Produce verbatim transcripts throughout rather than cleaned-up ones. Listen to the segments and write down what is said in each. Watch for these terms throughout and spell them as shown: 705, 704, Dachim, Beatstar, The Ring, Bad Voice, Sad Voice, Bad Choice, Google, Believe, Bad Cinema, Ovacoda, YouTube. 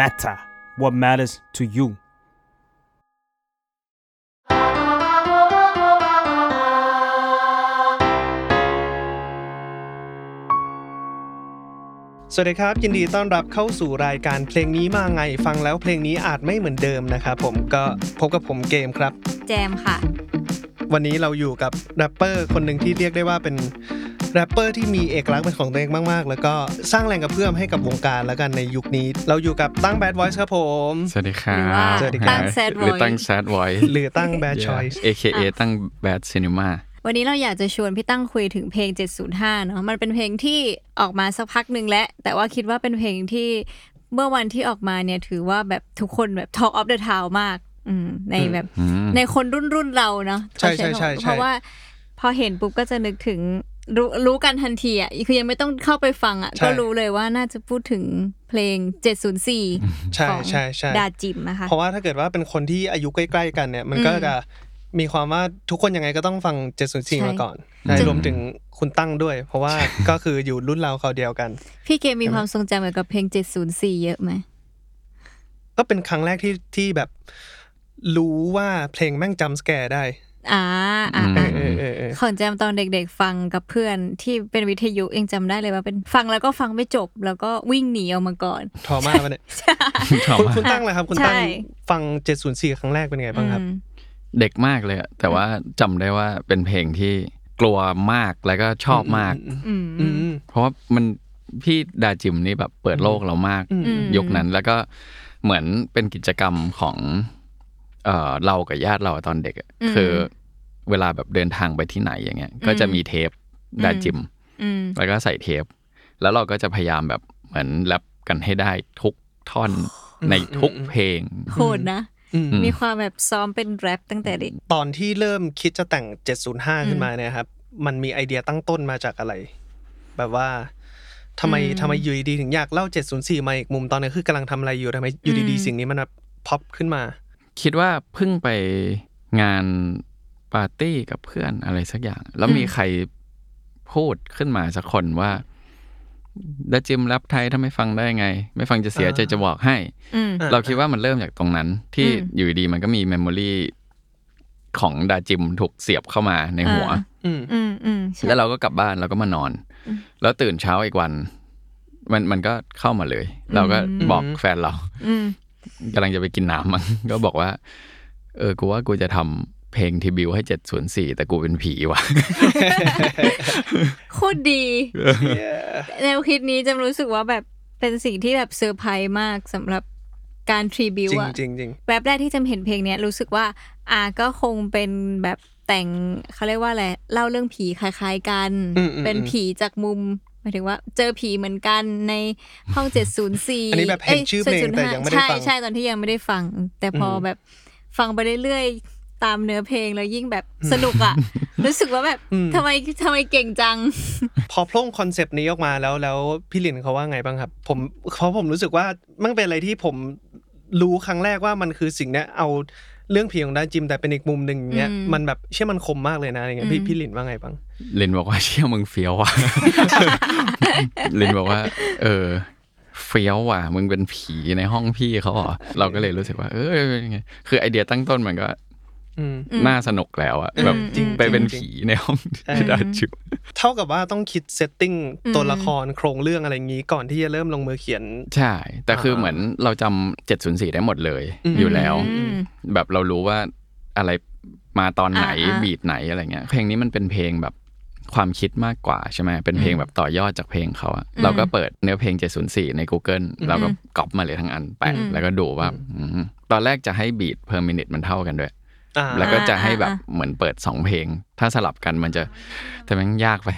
matter, what matters to you.สวัสดีครับยินดีต้อนรับเข้าสู่รายการเพลงนี้มาไงฟังแล้วเพลงนี้อาจไม่เหมือนเดิมนะครับผมก็พบกับผมเกมครับแจมค่ะวันนี้เราอยู่กับแรปเปอร์คนหนึ่งที่เรียกได้ว่าเป็นแรปเปอร์ที่มีเอกลักษณ์เป็นของตัวเองมากๆแล้วก็สร้างแรงกระเพื่อมให้กับวงการแล้วกันในยุคนี้เราอยู่กับตั้ง Bad Voice ครับผมสวัสดีครับสวัสดีครับตั้ง Sad Voice หรือตั้ง Sad Voice หรือตั้ง Bad Choice เอ เค เอ ตั้ง Bad Cinemaวันนี้เราอยากจะชวนพี่ตั้งคุยถึงเพลงเจ็ดศูนย์ห้าเนาะมันเป็นเพลงที่ออกมาสักพักนึงแล้วแต่ว่าคิดว่าเป็นเพลงที่เมื่อวันที่ออกมาเนี่ยถือว่าแบบทุกคนแบบ Talk of the Town มากอืมในแบบในคนรุ่นๆเราเนาะใช่ๆๆเพราะว่าพอเห็นปุ๊บก็จะนึกถึงรู้รู้กันทันทีอ่ะคือยังไม่ต้องเข้าไปฟังอ่ะก็รู้เลยว่าน่าจะพูดถึงเพลงเจ็ดศูนย์สี่ของดาจิมนะคะเพราะว่าถ้าเกิดว่าเป็นคนที่อายุใกล้ๆกันเนี่ยมันก็จะมีความว่าทุกคนยังไงก็ต้องฟังเจ็ดศูนย์สี่มาก่อนรวมถึงคุณตั้งด้วยเพราะว่าก็คืออยู่รุ่นเราเขาเดียวกันพี่เกมมีความทรงจำเกี่ยวกับเพลงเจ็ดศูนย์สี่เยอะไหมก็เป็นครั้งแรกที่ที่แบบรู้ว่าเพลงแม่งจำสแกร์ได้อ่าอ่าขอนแจมตอนเด็กๆฟังกับเพื่อนที่เป็นวิทยุเองจำได้เลยว่าเป็นฟังแล้วก็ฟังไม่จบแล้วก็วิ่งหนีออกมาก่อนทอมากเลยคุณตั้งเลยครับคุณตั้งฟังเจ็ดศูนย์สี่ครั้งแรกเป็นไงบ้างครับเด็กมากเลยอะแต่ว่าจำได้ว่าเป็นเพลงที่กลัวมากแล้วก็ชอบมากเพราะว่ามันพี่ดาจิมนี่แบบเปิดโลกเรามากยุคนั้นแล้วก็เหมือนเป็นกิจกรรมของเอ่อเรากับญาติเราตอนเด็กคือเวลาแบบเดินทางไปที่ไหนอย่างเงี้ยก็จะมีเทปดาจิมแล้วก็ใส่เทปแล้วเราก็จะพยายามแบบเหมือนแรปกันให้ได้ทุกท่อนในทุกเพลงโหดนะมีความแบบซ้อมเป็นแรปตั้งแต่เด็กตอนที่เริ่มคิดจะแต่งเจ็ดศูนย์ห้าขึ้นมาเนี่ยครับมันมีไอเดียตั้งต้นมาจากอะไรแบบว่าทำไมทำไมอยู่ดีๆถึงอยากเล่าเจ็ดศูนย์สี่มาอีกมุมตอนนี้คือกำลังทำอะไรอยู่ทำไมอยู่ดีๆสิ่งนี้มันแบบพ็อปขึ้นมาคิดว่าเพิ่งไปงานปาร์ตี้กับเพื่อนอะไรสักอย่างแล้วมีใครพูดขึ้นมาสักคนว่าดาจิมแรปไทยถ้าไม่ฟังได้ไงไม่ฟังจะเสียใจจะบอกให้เราคิดว่ามันเริ่มจากตรงนั้นที่อยู่ดีมันก็มีเมมโมรี่ของดาจิมถูกเสียบเข้ามาในหัวแล้วเราก็กลับบ้านเราก็มานอนแล้วตื่นเช้าอีกวันมันมันก็เข้ามาเลยเราก็บอกแฟนเรากำลังจะไปกินน้ำมันก็บอกว่าเออกูว่ากูจะทำเพลงที่บิวให้เจ็ดศูนย์สี่แต่กูเป็นผีว่ะโคตรดีแนวคิดนี้จำรู้สึกว่าแบบเป็นสิ่งที่แบบเซอร์ไพรส์มากสำหรับการทรีบิวอะแวบแรกที่จำเห็นเพลงเนี้ยรู้สึกว่าอาก็คงเป็นแบบแต่งเขาเรียกว่าอะไรเล่าเรื่องผีคล้ายๆกันเป็นผีจากมุมหมายถึงว่าเจอผีเหมือนกันในห้องเจ็ดศูนย์สี่อันนี้แบบเห็นชื่อเพลงแต่ยังไม่ได้ฟังใช่ๆตอนที่ยังไม่ได้ฟังแต่พอแบบฟังไปเรื่อยๆตามเนื้อเพลงแล้วยิ่งแบบสนุกอ่ะ รู้สึกว่าแบบทำไมทำไมเก่งจัง พอพล่งคอนเซปต์นี้ออกมาแล้วแล้วพี่ลินเขาว่าไงบ้างครับผมเพราะผมรู้สึกว่ามันเป็นอะไรที่ผมรู้ครั้งแรกว่ามันคือสิ่งนี้เอาเรื่องผีของดาจิมแต่เป็นอีกมุมนึงอย่างเงี้ยมันแบบเชื่อมันคมมากเลยนะอย่างเงี้ยพี่พี่ลินว่าไงบ้างลินบอกว่าเชื่อมึงเฟี้ยวว่ะ ลินบอกว่าเออเฟี้ยวว่ะมึงเป็นผีในห้องพี่เขาอ๋อเราก็เลยรู้สึกว่าเออคือไอเดียตั้งต้นมันก็น่าสนุกแล้วอะแบบไปเป็นผีในห้องดาจิมเท่ากับว่าต้องคิดเซตติ้งตัวละครโครงเรื่องอะไรงี้ก่อนที่จะเริ่มลงมือเขียนใช่แต่คือเหมือนเราจำเจ็ดศูนย์สี่ได้หมดเลยอยู่แล้วแบบเรารู้ว่าอะไรมาตอนไหนบีทไหนอะไรเงี้ยเพลงนี้มันเป็นเพลงแบบความคิดมากกว่าใช่ไหมเป็นเพลงแบบต่อยอดจากเพลงเขาอะเราก็เปิดเนื้อเพลงเจ็ดศูนย์สี่ใน Google เราก็ก๊อปมาเลยทั้งอันแปะแล้วก็ดูว่าตอนแรกจะให้บีท per minute มันเท่ากันด้วยแล้วก็จะให้แบบเหมือนเปิดสองเพลงถ้าสลับกันมันจะแต่มันยากไป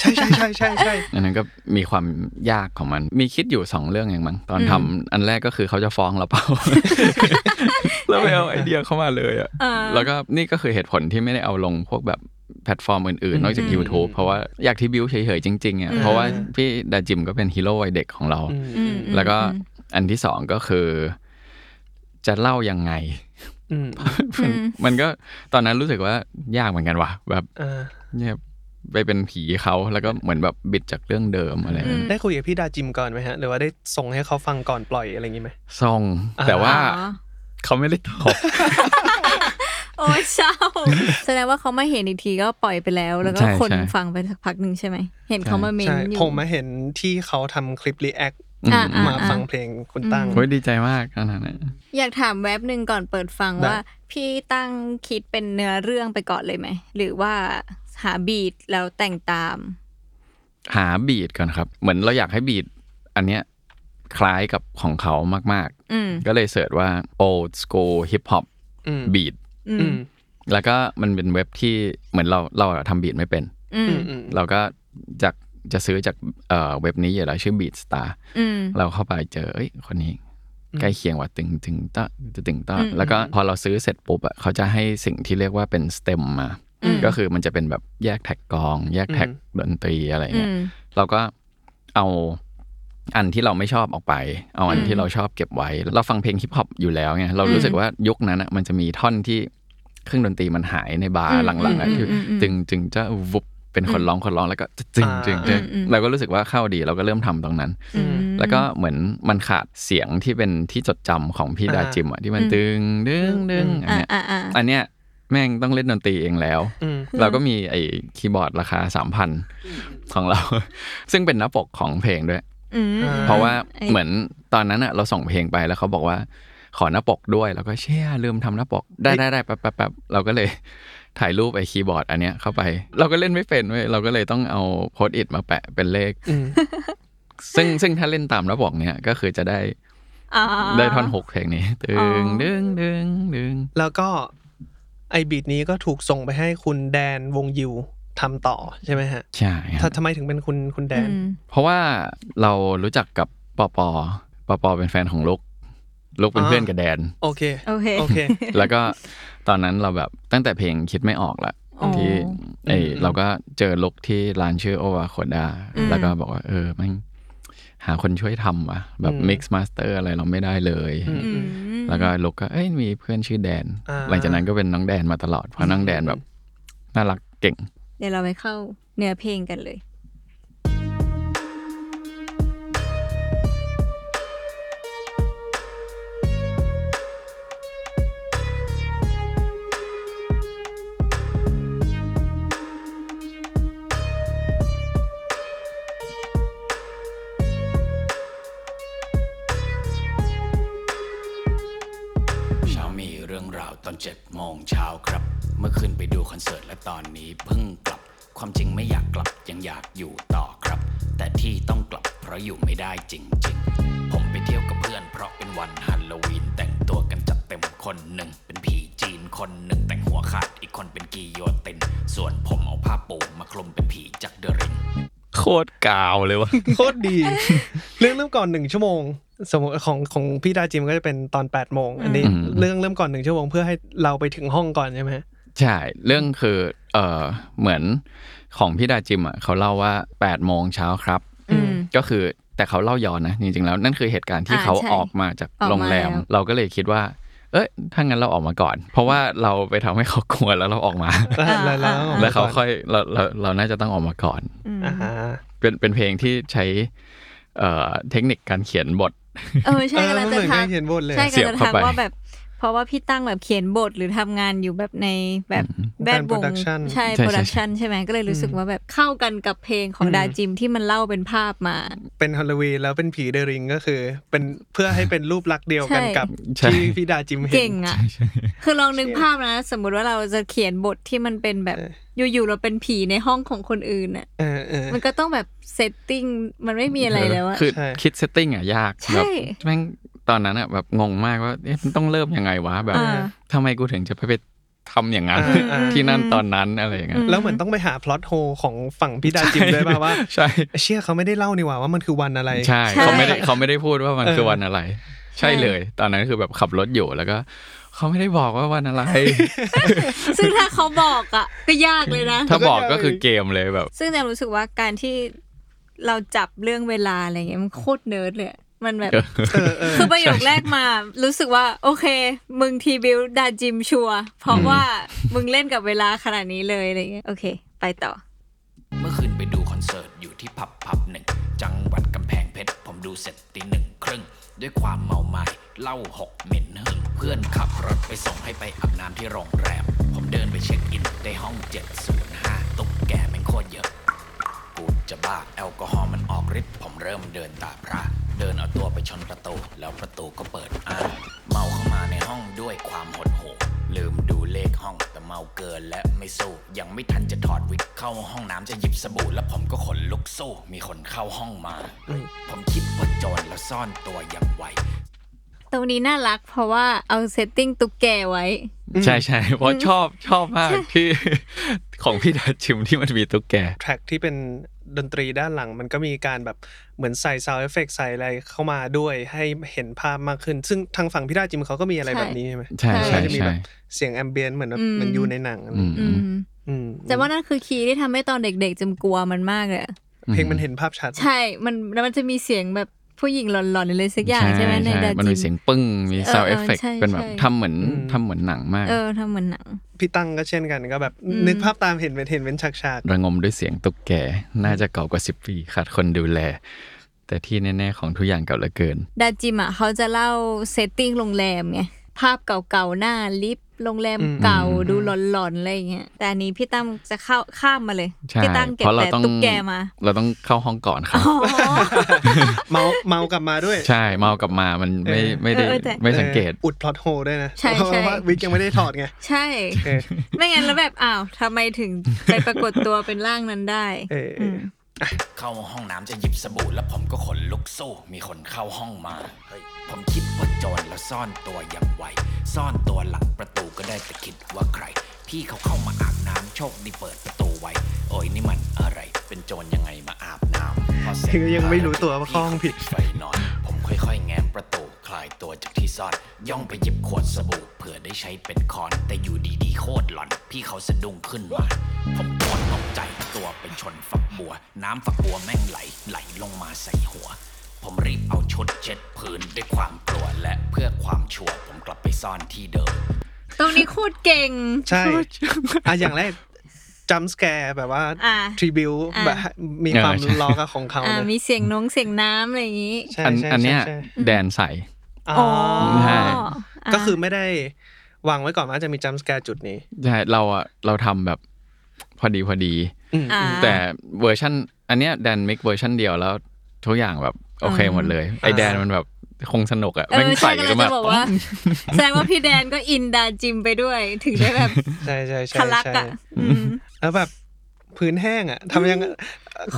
ใช่ๆๆๆๆอันนั้นก็มีความยากของมันมีคิดอยู่สองเรื่องอย่างมั้งตอนทำอันแรกก็คือเขาจะฟ้องเราเปล่าแล้วไม่เอาไอเดียเข้ามาเลยอ่ะแล้วก็นี่ก็คือเหตุผลที่ไม่ได้เอาลงพวกแบบแพลตฟอร์มอื่นๆนอกจาก YouTube เพราะว่าอยากที่บิวเฉยๆจริงๆอ่ะเพราะว่าพี่ดาจิมก็เป็นฮีโร่วัยเด็กของเราแล้วก็อันที่สองก็คือจะเล่ายังไงมันก็ตอนนั้นรู้สึกว่ายากเหมือนกันว่ะแบบเนี่ย ไปเป็นผีเขาแล้วก็เหมือนแบบบิดจากเรื่องเดิมอะไรได้คุยกับพี่ดาจิมก่อนไหมฮะหรือว่าได้ส่งให้เขาฟังก่อนปล่อยอะไรอย่างงี้ไหมส่งแต่ว่าเขาไม่ได้ตอบโอ้ยเศร้าแสดงว่าเขามาเห็นอีกทีก็ปล่อยไปแล้วแล้วก็คนฟังไปสักพักนึงใช่ไหมเห็นเขามาเมนอยู่ผมมาเห็นที่เขาทำคลิปรีแอคมาฟังเพลงคุณตั้งโอ้ยดีใจมากนะนะอยากถามแวบนึงก่อนเปิดฟังว่าพี่ตั้งคิดเป็นเนื้อเรื่องไปก่อนเลยไหมหรือว่าหาบีทแล้วแต่งตามหาบีทก่อนครับเหมือนเราอยากให้บีทอันเนี้ยคล้ายกับของเขามากๆก็เลยเสิร์ชว่า old school hip hop beat แล้วก็มันเป็นเว็บที่เหมือนเราเราทำบีทไม่เป็นเราก็จากจะซื้อจากเว็บนี้อยู่แล้วชื่อ Beatstar เราเข้าไปเจอเอ้ยคนนี้ใกล้เคียงว่าตึงตึงตะตึงตะแล้วก็พอเราซื้อเสร็จปุ๊บอ่ะเขาจะให้สิ่งที่เรียกว่าเป็นสเต็มมาก็คือมันจะเป็นแบบแยกแท็กกองแยกแท็กดนตรีอะไรเงี้ยเราก็เอาอันที่เราไม่ชอบออกไปเอาอันที่เราชอบเก็บไว้เราฟังเพลงฮิปฮอปอยู่แล้วไงเรารู้สึกว่ายุคนั้นอ่ะมันจะมีท่อนที่เครื่องดนตรีมันหายในบาร์หลังๆอ่ะคือตึงตึงจะวุบเป็นคนร้องคนร้องแล้วก็จริงจริงเราก็รู้สึกว่าเข้าดีเราก็เริ่มทำตรงนั้นแล้วก็เหมือนมันขาดเสียงที่เป็นที่จดจำของพี่ดาจิมอ่ะที่มันตึงดึงดึงอันเนี้ยอันเนี้ยแม่งต้องเล่นดนตรีเองแล้วเราก็มีไอ้คีย์บอร์ดราคา สามพัน ของเราซึ่งเป็นหน้าปกของเพลงด้วยเพราะว่าเหมือนตอนนั้นอ่ะเราส่งเพลงไปแล้วเขาบอกว่าขอหน้าปกด้วยแล้วก็เชี่ยลืมทำหน้าปกได้ได้ได้แป๊บแป๊บแป๊บเราก็เลยถ่ายรูปไอ้คีย์บอร์ดอันเนี้ยเข้าไปเราก็เล่นไม่เป็นเว้ยเราก็เลยต้องเอาโพสต์อิทมาแปะเป็นเลขซึ่งซึ่งถ้าเล่นตามระบบเนี้ยก็คือจะได้ได้ท่อนหกเพลงนี้ดึงดึงดึงดึงแล้วก็ไอ้บีทนี้ก็ถูกส่งไปให้คุณแดนวงยิวทำต่อใช่ไหมฮะใช่ทำไมถึงเป็นคุณคุณแดนเพราะว่าเรารู้จักกับปอปอปอปอเป็นแฟนของลุกลุกเป็นเพื่อนกับแดนโอเคโอเคโอเคแล้วก็ตอนนั้นเราแบบตั้งแต่เพลงคิดไม่ออกละที่ไอเราก็เจอลุกที่ร้านชื่อโอวาโคดาแล้วก็บอกว่าเออมันหาคนช่วยทำว่ะแบบมิกซ์มาสเตอร์อะไรเราไม่ได้เลยแล้วก็ลุกก็เอ้ยมีเพื่อนชื่อแดนหลังจากนั้นก็เป็นน้องแดนมาตลอดเพราะน้องแดนแบบน่ารักเก่งเดี๋ยวเราไปเข้าเนื้อเพลงกันเลยตอนเจ็ดโมงเช้าครับเมื่อคืนไปดูคอนเสิร์ตและตอนนี้เพิ่งกลับความจริงไม่อยากกลับยังอยากอยู่ต่อครับแต่ที่ต้องกลับเพราะอยู่ไม่ได้จริงๆผมไปเที่ยวกับเพื่อนเพราะเป็นวันฮัลโลวีนแต่งตัวกันจัดเต็มคนหนึ่งเป็นผีจีนคนหนึ่งแต่งหัวขาดอีกคนเป็นกิโยตินส่วนผมเอาผ้าปูมาคลุมเป็นผีจากเดอะริงโคตรกาวเลยวะโคตรดีเรื่องเริ่มก่อนหนึ่งชั่วโมงสมมติของของพี่ดาจิมก็จะเป็นตอนแปดโมงอันนี้เรื่องเริ่มก่อนหนึ่งชั่วโมงเพื่อให้เราไปถึงห้องก่อนใช่ไหมใช่เรื่องคือเออเหมือนของพี่ดาจิมอ่ะเขาเล่าว่าแปดโมงเช้าครับก็คือแต่เขาเล่าย้อนนะจริงๆแล้วนั่นคือเหตุการณ์ที่เขาออกมาจากโรงแรมเราก็เลยคิดว่าเอ้ยถ้างั้นเราออกมาก่อนเพราะว่าเราไปทำให้เขากลัวแล้วเราออกมาแล้วเขาค่อยเราเราเราน่าจะต้องออกมาก่อนเป็นเป็นเพลงที่ใช้เอ่อเทคนิคการเขียนบทเออใช่กันแล้วจะทักใช่กันจะทักว่าแบบเพราะว่าพี่ตั้งแบบเขียนบทหรือทำงานอยู่แบบในแบบแบดวงใช่โปรดักชันใช่ไหมก็เลยรู้สึกว่าแบบเข้ากันกับเพลงของดาจิมที่มันเล่าเป็นภาพมาเป็นฮาโลวีนแล้วเป็นผีเดริงก็คือเป็นเพื่อให้เป็นรูปลักษณ์เดียวกันกับที่พี่ดาจิมเห็นเก่งอ่ะคือลองนึกภาพนะสมมติว่าเราจะเขียนบทที่มันเป็นแบบอยู่ๆเราเป็นผีในห้องของคนอื่นน่ะมันก็ต้องแบบเซตติ้งมันไม่มีอะไรแล้วอ่ะคือคิดเซตติ้งอ่ะยากแบบแม่งตอนนั้นอ่ะแบบงงมากว่าเอ๊ะมันต้องเริ่มยังไงวะแบบทำไมกูถึงจะไปไปทำอย่างนั้นที่นั่นตอนนั้นอะไรอย่างเงี้ยแล้วเหมือนต้องไปหาพล็อตโฮของฝั่งพี่ดาจิมด้วยป่ะว่าใช่เชี่ยเขาไม่ได้เล่านี่หว่าว่ามันคือวันอะไรใช่เขาไม่ได้เขาไม่ได้พูดว่ามันคือวันอะไรใช่เลยตอนนั้นคือแบบขับรถอยู่แล้วก็เขาไม่ได้บอกว่าวันอะไรซึ่งถ้าเขาบอกอ่ะก็ยากเลยนะถ้าบอกก็คือเกมเลยแบบซึ่งแต่รู้สึกว่าการที่เราจับเรื่องเวลาอะไรเงี้ยมันโคตรเนิร์ดเลยมันแบบคือประโยคแรกมารู้สึกว่าโอเคมึงทีบิลดาจิมชัวเพราะว่ามึงเล่นกับเวลาขนาดนี้เลยอะไรเงี้ยโอเคไปต่อ ที่ผับผับหนึ่งจังหวัดกำแพงเพชรผมดูเสร็จตีหนึ่งครึ่งด้วยความเมาไม้เหล้าหกเหม็นหึ่งเพื่อนขับรถไปส่งให้ไปอาบน้ำที่โรงแรมผมเดินไปเช็คอินในห้องเจ็ดศูนย์ห้าตุ๊กแกแม่งโคตรเยอะกูจะบ้าแอลกอฮอล์มันออกฤทธิ์ผมเริ่มเดินตาพระเดินเอาตัวไปชนประตูแล้วประตูก็เปิดอ้าเมาเข้ามาในห้องด้วยความหดหู่ลืมดูเลขห้องแต่เมาเกินและไม่สู้ยังไม่ทันจะถอดวิกเข้าห้องน้ำจะหยิบสบู่แล้วผมก็ขนลุกสู้มีคนเข้าห้องมาผมคิดว่าโจรแล้วซ่อนตัวอย่างไวตรงนี้น่ารักเพราะว่าเอาเซตติ้งตุ๊กแกไว้ใช่ๆเพราะชอบชอบมากที่ของพี่ดัชชิมที่มันมีตุ๊กแกแทร็กที่เป็นดนตรีด้านหลังมันก็มีการแบบเหมือนใส่ sound effect ใส่อะไรเข้ามาด้วยให้เห็นภาพมากขึ้นซึ่งทางฝั่งพี่ดัชชิมเขาก็มีอะไรแบบนี้ใช่ไหมใช่ใช่จะมีแบบเสียงแอมเบียนเหมือนมันอยู่ในหนังแต่ว่านั่นคือคีย์ที่ทำให้ตอนเด็กๆจำกลัวมันมากเลยเพลงมันเห็นภาพชัดใช่มันแล้วมันจะมีเสียงแบบผู้หญิงหลอนๆอะไรสักอย่างใช่ไหมในดาจิมมันมีเสียงปึ้งมี sound effect เป็นแบบทำเหมือนทำเหมือนหนังมากเออทำเหมือนหนังพี่ตั้งก็เช่นกันก็แบบนึกภาพตามเห็นเป็นเห็นเป็นฉากๆระงมด้วยเสียงตุ๊กแกน่าจะเก่ากว่าสิบปีขาดคนดูแลแต่ที่แน่ๆของทุกอย่างเก่าเหลือเกินดาจิมอ่ะเขาจะเล่าเซตติ้งโรงแรมไงภาพเก่าๆหน้าลิฟต์โรงแรมเก่าดูหลอนๆอะไรอย่างเงี้ยแต่อันนี้พี่ตั้มจะเข้าข้ามมาเลยพี่ตั้มเก็บแต่ตุ๊กแกมาเราต้องเข้าห้องก่อนครับเมาเมากลับมาด้วยใช่เมากลับมามันไม่ไม่ได้ไม่สังเกตอุดพล็อตโฮลด้วยนะเพราะว่าวิกยังไม่ได้ถอดไงใช่ไม่งั้นแล้วแบบอ้าวทำไมถึงไปปรากฏตัวเป็นร่างนั้นได้เข้าห้องน้ำจะหยิบสบู่แล้วผมก็ขนลุกสู้มีคนเข้าห้องมาผมคิดว่าโจรแล้วซ่อนตัวอย่างไวซ่อนตัวหลังประตูก็ได้แต่คิดว่าใครพี่เขาเข้ามาอาบน้ำโชคดีเปิดประตูไว้โอ้ยนี่มันอะไรเป็นโจรยังไงมาอาบน้ำพอเสร็จก็ยังไม่รู้ตัวว่าห้องผิดไฟนอนผมค่อยๆแง้มประตูคลายตัวจากที่ซ่อนย่องไปหยิบขวดสบู่เผื่อได้ใช้เป็นค้อนแต่อยู่ดีๆโคตรหลอนพี่เขาสะดุ้งขึ้นมาผมโคตรตกใจตัวไปชนฝักบัวน้ำฝักบัวแม่งไหลไหลลงมาใส่หัวผมรีบเอาชุดเช็ดพื้นด้วยความกลัวและเพื่อความชัวร์ผมกลับไปซ่อนที่เดิมตรงนี้โคตรเก่งใช่ อ่ะอย่างแรกจัมป์สแกร์แบบว่าทริบิวแบบมีความล้อกับของเขาเนี่ยมีเสียงน้องเสียงน้ำอะไรอย่างงี้อันเนี้ยแดนใส่อ๋อก็คือไม่ได้วางไว้ก่อนว่าจะมีจัมป์สแกร์จุดนี้ใช่เราอ่ะเราทำแบบพอดีพอดีแต่เวอร์ชั่นอันเนี้ยแดนมิกเวอร์ชั่นเดียวแล้วทุกอย่างแบบโอเคหมดเลยไอแดนมันแบบคงสนุกอ่ะแม่งใส่กันมาแสดงว่าพี่แดนก็อินดาจิมไปด้วยถึงได้แบบใช่ๆๆทะลักอ่ะแล้วแบบพื้นแห้งอ่ะทำยัง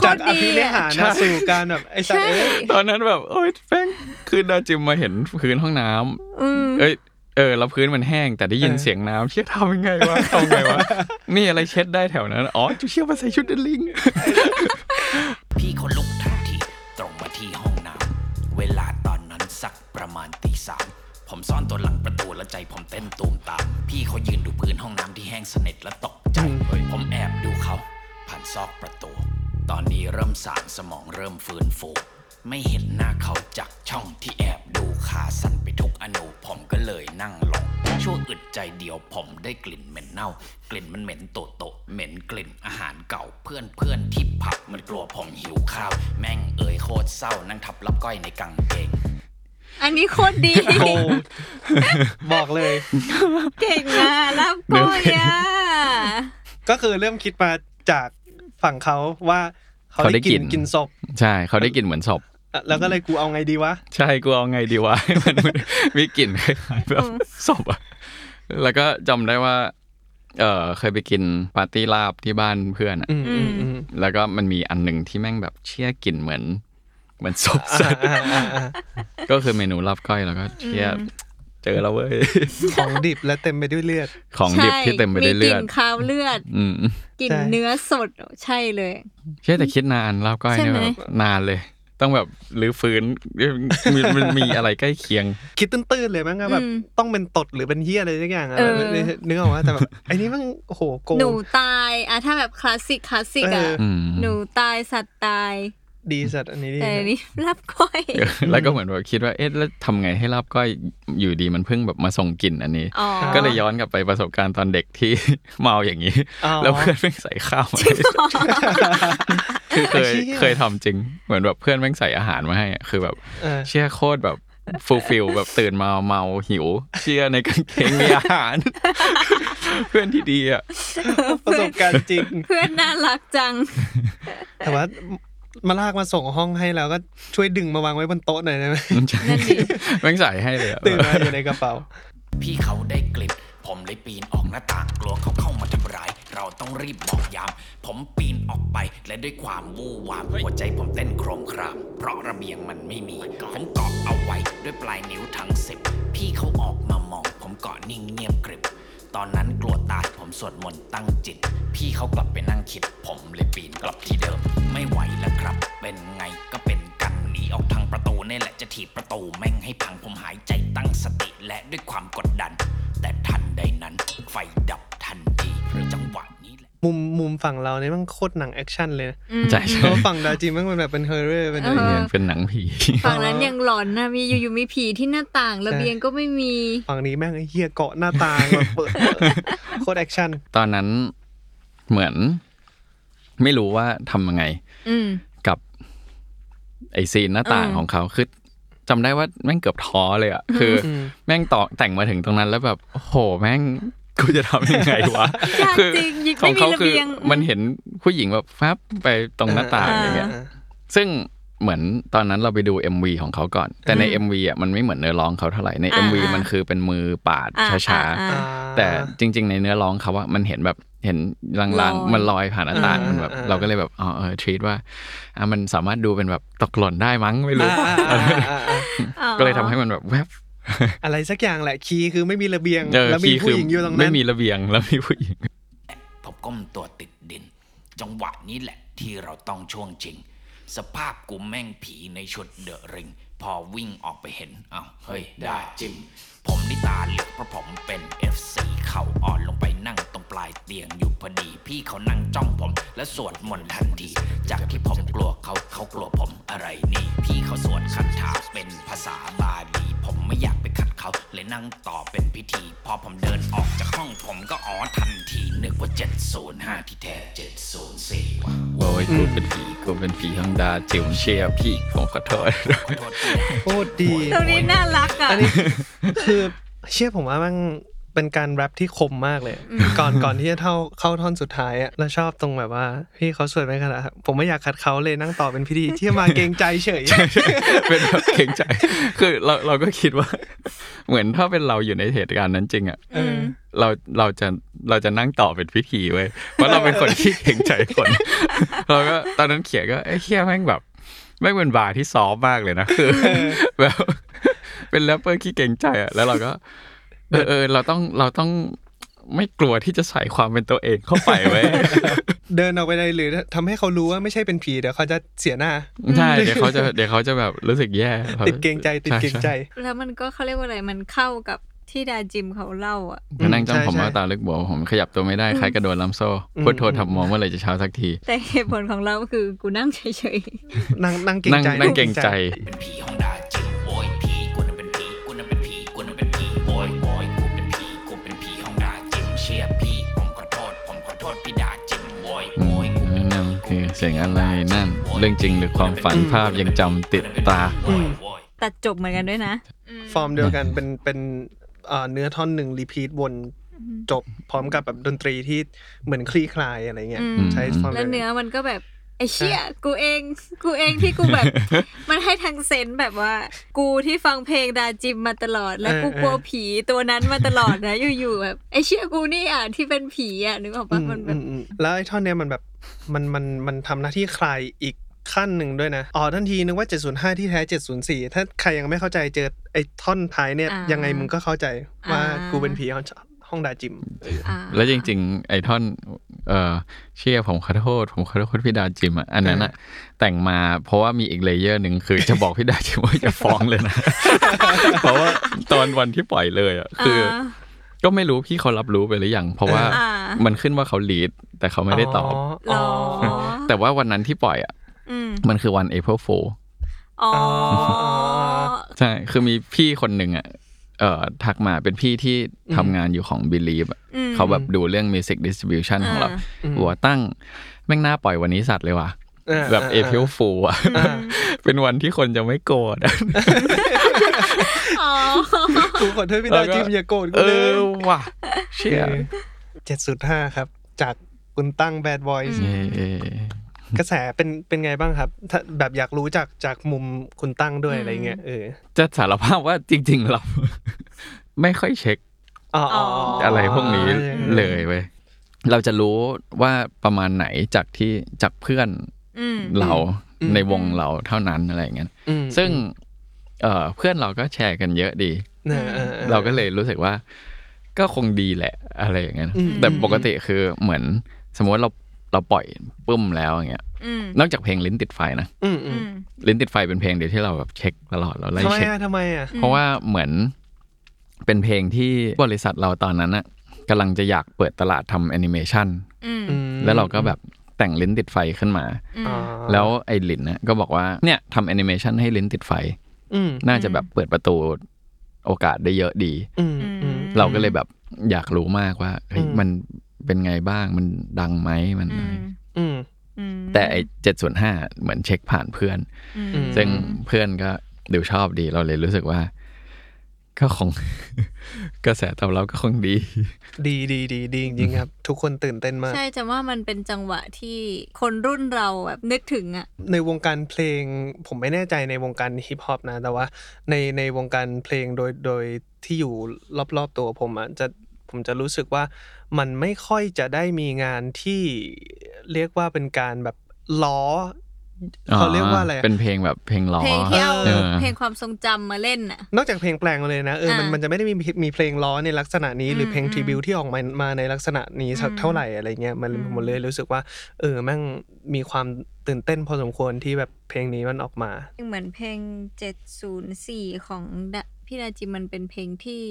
จากอภินิหารมาสู่การแบบไอ้สัตว์เอ้ยตอนนั้นแบบโอ๊ยแม่งคือดาจิมมาเห็นพื้นห้องน้ำเอ้ยเออแล้วพื้นมันแห้งแต่ได้ยินเสียงน้ำเชี่ยทำยังไงวะทำไงวะมีอะไรเช็ดได้แถวนั้นอ๋อจุเชี่ยมาใส่ชุดเดนลิงพี่คนลุกทันทีตรงมาที่ห้องน้ำเวลาตอนนั้นสักประมาณตีสามผมซ่อนตัวหลังประตูและใจผมเต้นตูมตามพี่เขายืนดูพื้นห้องน้ำที่แห้งสนิทและตกใจผมแอบดูเขาผ่านซอกประตูตอนนี้เริ่มสานสมองเริ่มฟื้นฟูไม่เห็นหน้าเขาจากช่องที่แอบดูขาสั่นไปทุกอนูผมก็เลยนั่งลงชั่วอึดใจเดียวผมได้กลิ่นเหม็นเน่ากลิ่นมันเหม็นโตโตเหม็นกลิ่นอาหารเก่าเพื่อนเพื่อนที่ผับมันกลัวผมหิวข้าวแม่งเอ่ยโคตรเศร้านั่งทับลับก้อยในกางเกงอันนี้โคตรดีบอกเลยเก่งอ่ะลับก้อยอ่ะก็คือเริ่มคิดมาจากฝั่งเขาว่าเขาได้กลิ่นกินศพใช่เขาได้กลิ่นเหมือนศพแล้วก็เลยกูเอาไงดีวะใช่กูเอาไงดีวะมันมีกลิ่นคล้ายๆแบบศพอ่ะแล้วก็จำได้ว่าเออเคยไปกินปาร์ตี้ลาบที่บ้านเพื่อนอ่ะแล้วก็มันมีอันนึงที่แม่งแบบเชี่ยกลิ่นเหมือนเหมือนศพสัตว์ก็คือเมนูลาบก้อยแล้วก็เชี่ยเจอแล้วเว้ยของดิบและเต็มไปด้วยเลือดของดิบที่เต็มไปด้วยเลือดกลิ่นคาวเลือดกลิ่นเนื้อสดใช่เลยเชี่ยแต่คิดนานลาบก้อยเนี่ยนานเลยต้องแบบรื้อฟื้นมันมีอะไรใกล้เคียงคิดตื้นๆเลยมั้งแบบต้องเป็นตดหรือเป็นเหี้ยอะไรสักอย่างอ่ะนึกออกว่าแต่แบบไอ้นี่มันโอ้โหโกงหนูตายอ่ะถ้าแบบคลาสสิกคลาสสิกอ่ะหนูตายสัตว์ตาย ดีสัตว์อันนี้ดีอันนี้ลาบก้อยแล้วก็เหมือนแบบคิดว่าเอ๊ะแล้วทำไงให้ลาบก้อยอยู่ดีมันเพิ่งแบบมาส่งกลิ่นอันนี้ก็เลยย้อนกลับไปประสบการณ์ตอนเด็กที่เมาอย่างนี้แล้วเพื่อนแม่งใส่ข้าวคือเคยเคยทำจริงเหมือนแบบเพื่อนแม่งใส่อาหารมาให้คือแบบเชี่ยโคตรแบบฟูลฟิลแบบตื่นมาเมาหิวเชี่ยในกางเกงมีอาหารเพื่อนที่ดีอ่ะประสบการณ์จริงเพื่อนน่ารักจังแต่ว่ามาลากมาส่งห้องให้แล้วก็ช่วยดึงมาวางไว้บนโต๊ะหน่อยได้ไหมนั่นดิแม่งใส่ให้เลยตื่นมาอยู่ในกระเป๋าพี่เขาได้กลิ่นผมเลยปีนออกหน้าต่างกลัวเขาเข้ามาทำร้ายเราต้องรีบบอกยามผมปีนออกไปและด้วยความวู่วามหัวใจผมเต้นโครมครามเพราะระเบียงมันไม่มีผมเกาะเอาไว้ด้วยปลายนิ้วทั้งสิบพี่เขาออกมามองผมเกาะนิ่งเงียบกริบตอนนั้นกลัวตายผมสวดมนต์ตั้งจิตพี่เขากลับไปนั่งคิดผมเลยปีนกลับที่เดิมไม่ไหวแล้วครับเป็นไงก็เป็นกันหนีออกทางประตูนี่แหละจะถีบประตูแม่งให้พังผมหายใจตั้งสติและด้วยความกดดันแต่ทันใดนั้นไฟดับทันทีจังหวะนี้แหละมุมมุมฝั่งเราเนี่ยมันโคตรหนังแอคชั่นเลยนะใช่เพราะฝั่งดาจิมันเป็นแบบเป็นฮอร์เรอร์เป็นอะไรเนี่ยเป็นหนังผีฝั่งนั้นยังหลอนนะมีอยู่ๆมีผีที่หน้าต่างระเบียงก็ไม่มีฝั่งนี้แม่งไอ้เหี้ยเกาะหน้าต่างแบบเปิดโคตรแอคชั่นตอนนั้นเหมือนไม่รู้ว่าทำยังไงกับไอซีนหน้าต่างของเขาคือจำได้ว่าแม่งเกือบท้อเลยอ่ะคือแม่งต่อแต่งมาถึงตรงนั้นแล้วแบบโอ้โหแม่งกูจะทำยังไงวะคือของเขาคือมันเห็นผู้หญิงแบบฟับไปตรงหน้าต่างอย่างเงี้ยซึ่งเหมือนตอนนั้นเราไปดู เอ็ม วี ของเขาก่อนแต่ใน เอ็ม วี อ่ะมันไม่เหมือนเนื้อร้องเขาเท่าไหร่ใน เอ็ม วี มันคือเป็นมือปาดช้าๆแต่จริงๆในเนื้อร้องเขาว่ามันเห็นแบบเห็นลางๆมันลอยผ่านหน้าต่างมันแบบเราก็เลยแบบอ๋อเออทรีตว่าอ่ะมันสามารถดูเป็นแบบตกหล่นได้มั้งไม่รู้ก็เลยทำให้มันแบบแวบอะไรสักอย่างแหละคีย์คือไม่มีระเบียงแล้วมีผู้หญิงอยู่ตรงนั้นไม่มีระเบียงแล้วมีผู้หญิงผมก้มตัวติดดินจังหวะนี้แหละที่เราต้องช่วงจริงสภาพกูแม่งผีในชุดเดอะริงพอวิ่งออกไปเห็นอ้าวเฮ้ยได้จริงผมนี่ตาเหลือกเพราะผมเป็น เอฟ ซี เข่าอ่อนลงไปนั่งตรงปลายเตียงอยู่พอดีพี่เขานั่งจ้องผมและสวดมนต์ทันทีจากที่ผมกลัวเขาเขากลัวผมอะไรนี่พี่เขาสวดคาถาเป็นภาษาบาลีผมไม่อยากไปขัดเขาเลยนั่งต่อเป็นพิธีพอผมเดินออกจากห้องผมก็อ๋อทันทีนึกว่าเจ็ดศูนย์ห้าที่แท้เจ็ดศูนย์สี่ว่ะโว้ยกูเป็นผีกูเป็นผีฮังดาจิ๋วเชียร์พี่ผมขอโทษโคตรดีตรงนี้น่ารักอ่ะคือเชื่อผมว่ามันเป็นการแรปที่คมมากเลยก่อนก่อนที่จะเข้าเข้าท่อนสุดท้ายอ่ะแล้วชอบตรงแบบว่าพี่เขาสวยมั้ยขนาดผมไม่อยากขัดเขาเลยนั่งต่อเป็นพิธีที่มาเกรงใจเฉยเป็นแบบเกรงใจคือเราเราก็คิดว่าเหมือนถ้าเป็นเราอยู่ในเหตุการณ์นั้นจริงอ่ะเราเราจะเราจะนั่งต่อเป็นพิธีเว้ยเพราะเราเป็นคนที่เกรงใจคนเราก็ตอนนั้นเขียนก็ไอ้เหี้ยแม่งแบบแม่งเป็นบาร์ที่ซอฟมากเลยนะคือแบบเป็นแรปเปอร์ที่เกรงใจอ่ะแล้วเราก็เออเออเราต้องเราต้องไม่กลัวที่จะใส่ความเป็นตัวเองเข้าไปไว้เดินออกไปได้หรือทำให้เขารู้ว่าไม่ใช่เป็นผีเดี๋ยวเขาจะเสียหน้าใช่เดี๋ยวเขาจะเดี๋ยวเขาจะแบบรู้สึกแย่ติดเกรงใจติดเกรงใจแล้วมันก็เขาเรียกว่าอะไรมันเข้ากับที่ดาจิมเขาเล่าอ่ะก็นั่งจ้องผมว่าตาลึกบัวผมขยับตัวไม่ได้คล้ายกระโดดลำโซ่พุทโธทำมองเมื่อไหร่จะเช้าสักทีแต่เหตุผลของเราคือกูนั่งเฉยๆนั่งนั่งเกรงใจนั่งเกรงใจเป็นผีของดาจิมโอยผีกูน่ะเป็นผีกูน่ะเป็นผีกูน่ะเป็นผีโอยโอยกูเป็นผีกูเป็นผีของดาจิมเชียร์พี่ผมขอโทษผมขอโทษพี่ดาจิมโอยโอยกูเป็นผีคือเสียงอะไรนั่นเรื่องจริงหรือความฝันภาพยังจำติดตาตัดจบเหมือนกันด้วยนะฟอร์มเดียวกันเป็นเป็นเนื้อท่อนหนึ่งรีพีทวนจบพร้อมกับแบบดนตรีที่เหมือนคลี่คลายอะไรเงี้ยใช้ความแล้วเนื้อมันก็แบบไอ้เชี่ยกูเองกูเองที่กูแบบมันให้ทางเซนแบบว่ากูที่ฟังเพลงดาจิมมาตลอดแล้วกูกลัวผีตัวนั้นมาตลอดนะอยู่ๆแบบไอ้เชี่ยกูนี่อ่ะที่เป็นผีอ่ะนึกออกปะมันแบบแล้วไอ้ท่อนเนี้ยมันแบบมันมันมันทำหน้าที่คลายอีกขั้นหนึ่งด้วยนะอ๋อทันทีนึกว่าเจ็ดศูนย์ห้าที่แท้เจ็ดศูนย์สี่ถ้าใครยังไม่เข้าใจเจอไอ้ท่อนท้ายเนี่ยยังไงมึงก็เข้าใจว่ากูเป็นผีห้องดาจิมแล้วจริงๆไอ้ท่อนเอ่อเชี่ยผมขอโทษผมขอโทษพี่ดาจิมอ่ะอันนั้นน่ะแต่งมาเพราะว่ามีอีกเลเยอร์นึงคือจะบอกพี่ดาจิมว่าจะฟ้องเลยนะเพราะว่าตอนวันที่ปล่อยเลยอ่ะคือก็ไม่รู้พี่เขารับรู้ไปหรือยังเพราะว่ามันขึ้นว่าเขาลีดแต่เขาไม่ได้ตอบแต่ว่าวันนั้นที่ปล่อยอ่ะ มันคือวันApril Foolอ๋อใช่คือมีพี่คนหนึ่งอ่ะเอ่อทักมาเป็นพี่ที่ทำงานอยู่ของ Believe อ่ะเขาแบบดูเรื่อง Music Distribution ของเราหัวตั้งแม่งน่าปล่อยวันนี้สัตว์เลยว่ะแบบ April Fool อ่ะเป็นวันที่คนจะไม่โกรธอ๋อกูขอโทษพี่ดาวจิ้มอย่าโกรธกูเลยว่ะเชี่ย เจ็ดจุดห้า ครับจากคุณตั้ง Bad Voice กระแสเป็นเป็นไงบ้างครับแบบอยากรู้จากจากมุมคุณตั้งด้วยอะไรเงี้ยเออจะสารภาพว่าจริงๆเราไม่ค่อยเช็คอ๋ออะไรพวกนี้เลยเว้ยเราจะรู้ว่าประมาณไหนจากที่จากเพื่อนเราในวงเราเท่านั้นอะไรเงี้ยซึ่งเอ่อเพื่อนเราก็แชร์กันเยอะดีเราก็เลยรู้สึกว่าก็คงดีแหละอะไรอย่างเงี้ยแต่ปกติคือเหมือนสมมติเราเราปล่อยปึ้มแล้วอย่างเงี้ยนอกจากเพลงลิ้นติดไฟนะลิ้นติดไฟเป็นเพลงเดียวที่เราแบบเช็คตลอดเราไล่เช็คทำไมอ่ะเพราะว่าเหมือนเป็นเพลงที่บริษัทเราตอนนั้นน่ะกำลังจะอยากเปิดตลาดทำแอนิเมชันแล้วเราก็แบบแต่งลิ้นติดไฟขึ้นมาแล้วไอ้ลิ้นนะก็บอกว่าเนี่ยทำแอนิเมชันให้ลิ้นติดไฟน่าจะแบบเปิดประตูโอกาสได้เยอะดีเราก็เลยแบบอยากรู้มากว่าเฮ้ยมันเป็นไงบ้างมันดังไหมมันแต่ไอ้ เจ็ดจุดห้า เหมือนเช็คผ่านเพื่อนซึ่งเพื่อนก็ดูชอบดีเราเลยรู้สึกว่าก็คงกระแสตอบรับก็คงดีดีดีดีดีจริงๆครับทุกคนตื่นเต้นมากใช่จะว่ามันเป็นจังหวะที่คนรุ่นเราแบบนึกถึงอะในวงการเพลงผมไม่แน่ใจในวงการฮิปฮอปนะแต่ว่าในในวงการเพลงโดยโดยที่อยู่รอบๆตัวผมอะจะผมจะรู้สึกว่ามันไม่ค่อยจะได้มีงานที่เรียกว่าเป็นการแบบล้อเขาเรียกว่าอะไรเป็นเพลงแบบเพลงล้อเพลงที่เอาเพลงความทรงจำมาเล่นน่ะนอกจากเพลงแปลงมาเลยนะเออมันมันจะไม่ได้มีมีเพลงล้อในลักษณะนี้หรือเพลงทริบิวที่ออกมามาในลักษณะนี้สักเท่าไหร่อะไรเงี้ยมันผมเลยรู้สึกว่าเออแม่งมีความตื่นเต้นพอสมควรที่แบบเพลงนี้มันออกมาเหมือนเพลงเจ็ดศูนย์สี่ของพี่ราจิมันเป็นเพลงที่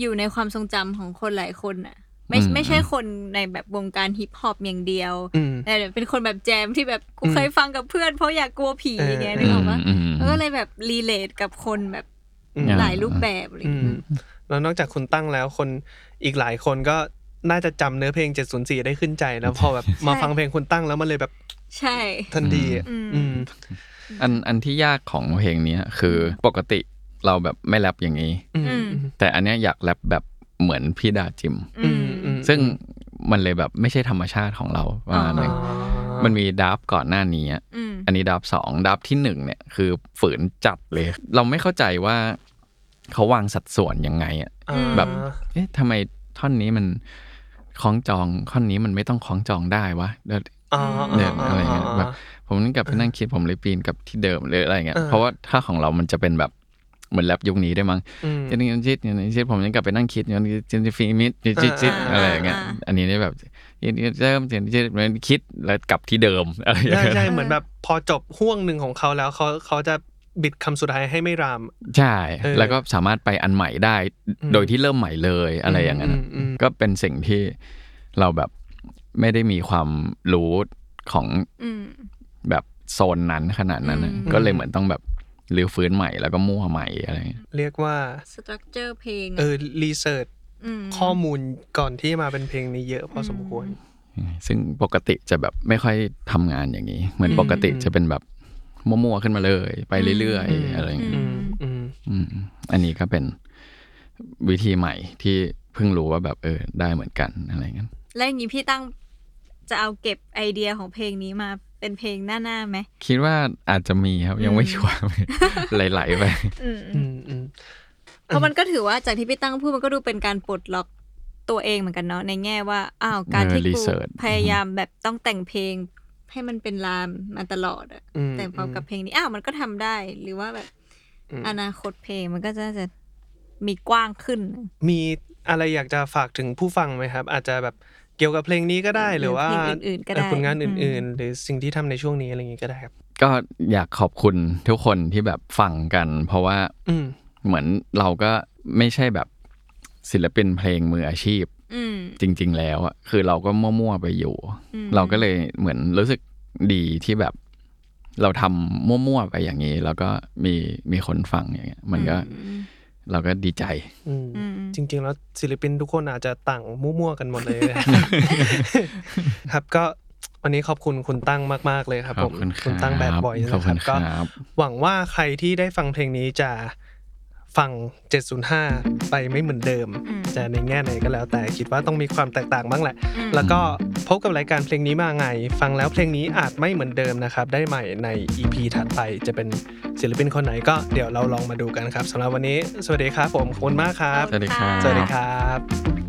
อยู่ในความทรงจำของคนหลายคนน่ะไม่ไม่ใช่คนในแบบวงการฮิปฮอปอย่างเดียวแต่เป็นคนแบบแจมที่แบบกูเคยฟังกับเพื่อนเพราะอยากกลัวผีอย่างเงี้ยนึกออกปะแล้วก็เลยแบบรีเลทกับคนแบบหลายรูปแบบอะไรอย่างเงี้ยแล้วนอกจากคุณตั้งแล้วคนอีกหลายคนก็น่าจะจำเนื้อเพลงเจ็ดศูนย์สี่ได้ขึ้นใจแล้วพอแบบมาฟังเพลงคุณตั้งแล้วมันเลยแบบใช่ทันทีอันอันที่ยากของเพลงนี้คือปกติเราแบบไม่แรปอย่างนี้แต่อันเนี้ยอยากแรปแบบเหมือนพี่ดาจิมซึ่งมันเลยแบบไม่ใช่ธรรมชาติของเราว่าหนึ่งมันมีดับก่อนหน้านี้อันนี้ดับสองดับที่หนึ่งเนี่ยคือฝืนจัดเลยเราไม่เข้าใจว่าเขาวางสัดส่วนยังไงอ่ะแบบเอ๊ะทำไมท่อนนี้มันคล้องจองท่อนนี้มันไม่ต้องคล้องจองได้วะเดิมอะไรเงี้ยแบบผมนั่งกลับไปนั่งคิดผมเลยปีนกับที่เดิมเลยอะไรเงี้ยเพราะว่าถ้าของเรามันจะเป็นแบบเหมือนแรปยุคนี้ได้มั้งจริงๆชิดอย่างชิดผมยังกลับไปนั่งคิดอย่างจินฟีมิดจิดจิดอะไรอย่างเงี้ยอันนี้ได้แบบเริ่มจินจิดมันคิดแล้วกลับที่เดิมอะไรอย่างเงี้ยใช่เหมือนแบบพอจบห่วงหนึ่งของเขาแล้วเขาเขาจะบิดคำสุดท้ายให้ไม่รามใช่แล้วก็สามารถไปอันใหม่ได้โดยที่เริ่มใหม่เลยอะไรอย่างเงี้ยก็เป็นสิ่งที่เราแบบไม่ได้มีความรู้ของแบบโซนนั้นขนาดนั้นก็เลยเหมือนต้องแบบหรือฟื้นใหม่แล้วก็มั่วใหม่อะไรเรียกว่าสตรัคเจอร์เพลงเออรีเสิร์ชข้อมูลก่อนที่มาเป็นเพลงนี้เยอะพอสมควรซึ่งปกติจะแบบไม่ค่อยทำงานอย่างนี้เหมือนปกติจะเป็นแบบมั่วๆขึ้นมาเลยไปเรื่อยๆอะไรอย่างเงี้ยอันนี้ก็เป็นวิธีใหม่ที่เพิ่งรู้ว่าแบบเออได้เหมือนกันอะไรเงี้ยแล้วอย่างนี้พี่ตั้งจะเอาเก็บไอเดียของเพลงนี้มาเป็นเพลงหน้าๆไหมคิดว่าอาจจะมีครับยังไม่ชัวร์ไหลๆไปเพราะมันก็ถือว่าจากที่พี่ตั้งพูดมันก็ดูเป็นการปลดล็อกตัวเองเหมือนกันเนาะในแง่ว่าอ้าวการที่กูพยายามแบบต้องแต่งเพลงให้มันเป็นรามมาตลอดอะแต่พอกับเพลงนี้อ้าวมันก็ทำได้หรือว่าแบบอนาคตเพลงมันก็จะจะมีกว้างขึ้นมีอะไรอยากจะฝากถึงผู้ฟังไหมครับอาจจะแบบเกี่ยวกับเพลงนี้ก็ได้หรือว่าผลงานอื่นๆหรือสิ่งที่ทำในช่วงนี้อะไรอย่างนี้ก็ได้ครับก็อยากขอบคุณทุกคนที่แบบฟังกันเพราะว่าเหมือนเราก็ไม่ใช่แบบศิลปินเพลงมืออาชีพจริงๆแล้วอ่ะคือเราก็มั่วๆไปอยู่เราก็เลยเหมือนรู้สึกดีที่แบบ เราทำมั่วๆไปอย่างนี้แล้วก็มีมีคนฟังอย่างเงี้ยมันก็เราก็ดีใจจริงๆแล้วศิลปินทุกคนอาจจะต่างมั่วๆกันหมดเลย ครับก็วันนี้ขอบคุณคุณตั้งมากๆเลยครับผมคุณตั้ง Bad Voice นะครับก็หวังว่าใครที่ได้ฟังเพลงนี้จะฟังเจ็ดศูนย์ห้าไปไม่เหมือนเดิมจะในแง่ไหนก็แล้วแต่คิดว่าต้องมีความแตกต่างบ้างแหละแล้วก็พบกับรายการเพลงนี้มาไงฟังแล้วเพลงนี้อาจไม่เหมือนเดิมนะครับได้ใหม่ใน อี พี ถัดไปจะเป็นศิลปินคนไหนก็เดี๋ยวเราลองมาดูกันครับสำหรับวันนี้สวัสดีครับผมขอบคุณมากครับสวัสดีครับสวัสดีครับ